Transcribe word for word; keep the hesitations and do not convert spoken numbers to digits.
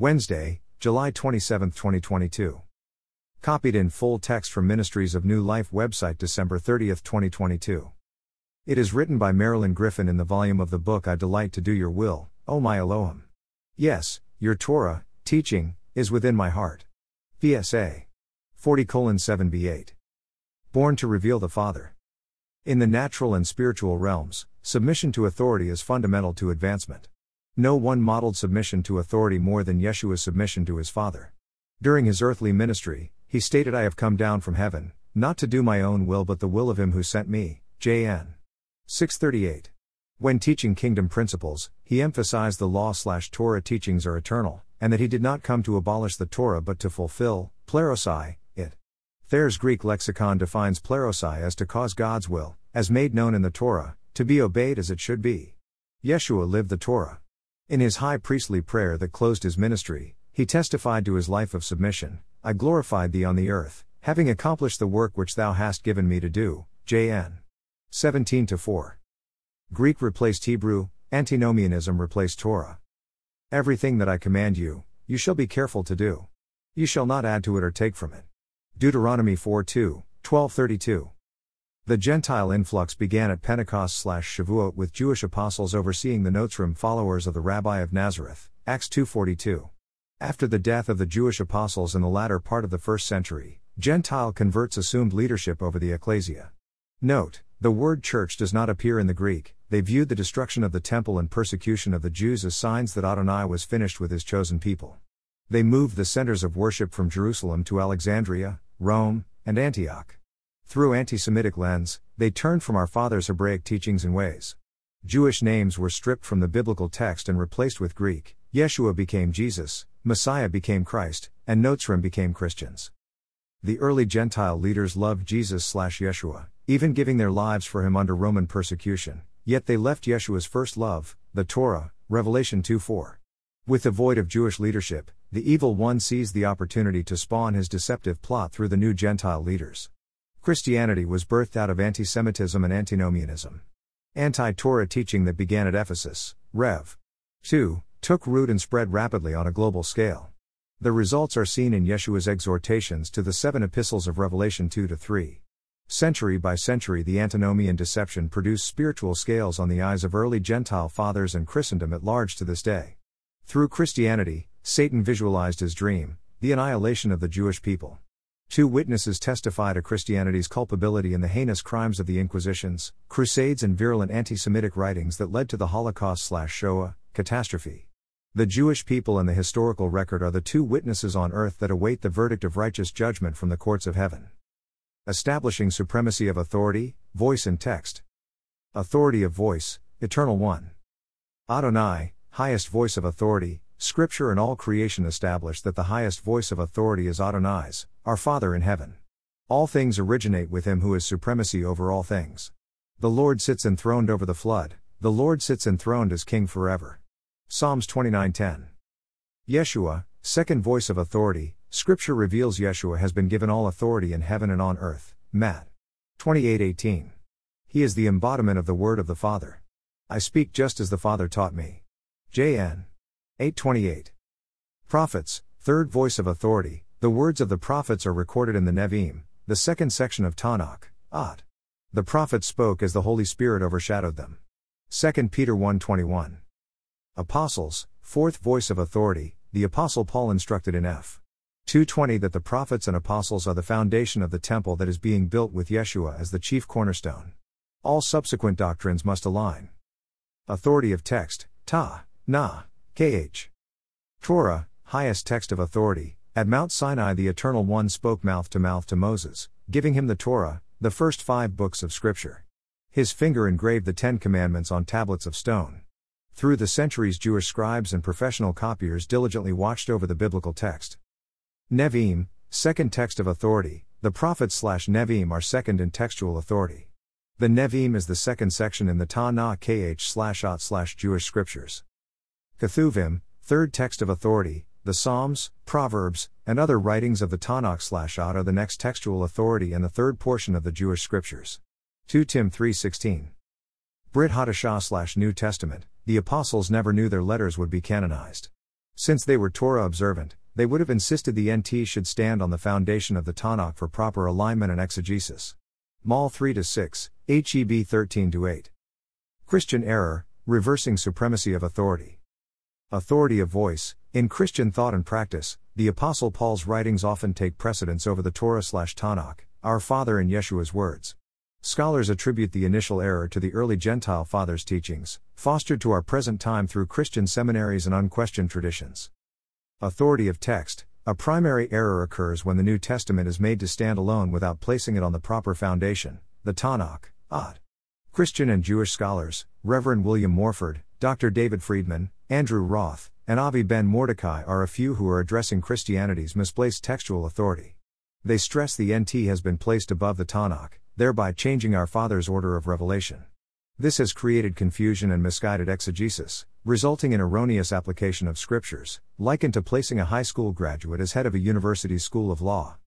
Wednesday, July twenty-seventh, twenty twenty-two. Copied in full text from Ministries of New Life website December thirtieth, twenty twenty-two. It is written by Marilyn Griffin in the volume of the book I Delight to Do Your Will, O My Elohim. Yes, your Torah, teaching, is within my heart. P S A. forty colon seven b eight. Born to reveal the Father. In the natural and spiritual realms, submission to authority is fundamental to advancement. No one modeled submission to authority more than Yeshua's submission to his Father. During his earthly ministry, he stated, I have come down from heaven, not to do my own will but the will of him who sent me, John. six thirty-eight. When teaching kingdom principles, he emphasized the law/Torah teachings are eternal, and that he did not come to abolish the Torah but to fulfill, plerosi, it. Thayer's Greek lexicon defines plerosi as to cause God's will, as made known in the Torah, to be obeyed as it should be. Yeshua lived the Torah. In his high priestly prayer that closed his ministry, he testified to his life of submission, I glorified thee on the earth, having accomplished the work which thou hast given me to do, John. seventeen to four. Greek replaced Hebrew, antinomianism replaced Torah. Everything that I command you, you shall be careful to do. You shall not add to it or take from it. Deuteronomy four two, twelve thirty-two. The Gentile influx began at Pentecost/Shavuot with Jewish apostles overseeing the Notzram followers of the Rabbi of Nazareth, Acts two forty-two. After the death of the Jewish apostles in the latter part of the first century, Gentile converts assumed leadership over the Ecclesia. Note, the word church does not appear in the Greek. They viewed the destruction of the temple and persecution of the Jews as signs that Adonai was finished with his chosen people. They moved the centers of worship from Jerusalem to Alexandria, Rome, and Antioch. Through anti-Semitic lens, they turned from our fathers' Hebraic teachings and ways. Jewish names were stripped from the biblical text and replaced with Greek. Yeshua became Jesus, Messiah became Christ, and Notzrim became Christians. The early Gentile leaders loved Jesus/Yeshua, even giving their lives for him under Roman persecution, yet they left Yeshua's first love, the Torah, Revelation two four. With the void of Jewish leadership, the evil one seized the opportunity to spawn his deceptive plot through the new Gentile leaders. Christianity was birthed out of antisemitism and antinomianism. Anti-Torah teaching that began at Ephesus, Rev. two, took root and spread rapidly on a global scale. The results are seen in Yeshua's exhortations to the seven epistles of Revelation two to three. Century by century the antinomian deception produced spiritual scales on the eyes of early Gentile fathers and Christendom at large to this day. Through Christianity, Satan visualized his dream, the annihilation of the Jewish people. Two witnesses testify to Christianity's culpability in the heinous crimes of the Inquisitions, Crusades and virulent anti-Semitic writings that led to the Holocaust/Shoah catastrophe. The Jewish people and the historical record are the two witnesses on earth that await the verdict of righteous judgment from the courts of heaven. Establishing supremacy of authority, voice and text. Authority of voice, Eternal One. Adonai, highest voice of authority. Scripture and all creation establish that the highest voice of authority is Adonai's, our Father in heaven. All things originate with him who is supremacy over all things. The Lord sits enthroned over the flood, the Lord sits enthroned as King forever. Psalms twenty-nine ten. Yeshua, second voice of authority. Scripture reveals Yeshua has been given all authority in heaven and on earth, Matt. twenty-eight eighteen. He is the embodiment of the word of the Father. I speak just as the Father taught me. John. eight twenty-eight. Prophets, third voice of authority. The words of the prophets are recorded in the Nevi'im, the second section of Tanakh, Ad. The prophets spoke as the Holy Spirit overshadowed them. Second Peter one twenty-one. Apostles, fourth voice of authority. The Apostle Paul instructed in F. two twenty that the prophets and apostles are the foundation of the temple that is being built with Yeshua as the chief cornerstone. All subsequent doctrines must align. Authority of text, Ta, Na, Kh. Torah, highest text of authority. At Mount Sinai the Eternal One spoke mouth to mouth to Moses, giving him the Torah, the first five books of Scripture. His finger engraved the Ten Commandments on tablets of stone. Through the centuries Jewish scribes and professional copiers diligently watched over the biblical text. Nevi'im, second text of authority. The prophets/Nevi'im are second in textual authority. The Nevi'im is the second section in the Tanakh/At/Jewish scriptures. Ketuvim, third text of authority. The Psalms, Proverbs, and other writings of the Tanakh/At are the next textual authority and the third portion of the Jewish scriptures. Second Timothy three sixteen. Brit Hadashah/New Testament. The apostles never knew their letters would be canonized. Since they were Torah observant, they would have insisted the N T should stand on the foundation of the Tanakh for proper alignment and exegesis. Mal three to six, Heb thirteen to eight. Christian error, reversing supremacy of authority. Authority of voice. In Christian thought and practice, the Apostle Paul's writings often take precedence over the Torah/Tanakh, our Father and Yeshua's words. Scholars attribute the initial error to the early Gentile fathers' teachings, fostered to our present time through Christian seminaries and unquestioned traditions. Authority of text. A primary error occurs when the New Testament is made to stand alone without placing it on the proper foundation, the Tanakh, Ad. Christian and Jewish scholars, Rev. William Morford, Doctor David Friedman, Andrew Roth, and Avi Ben Mordecai are a few who are addressing Christianity's misplaced textual authority. They stress the N T has been placed above the Tanakh, thereby changing our Father's order of revelation. This has created confusion and misguided exegesis, resulting in erroneous application of scriptures, likened to placing a high school graduate as head of a university's school of law.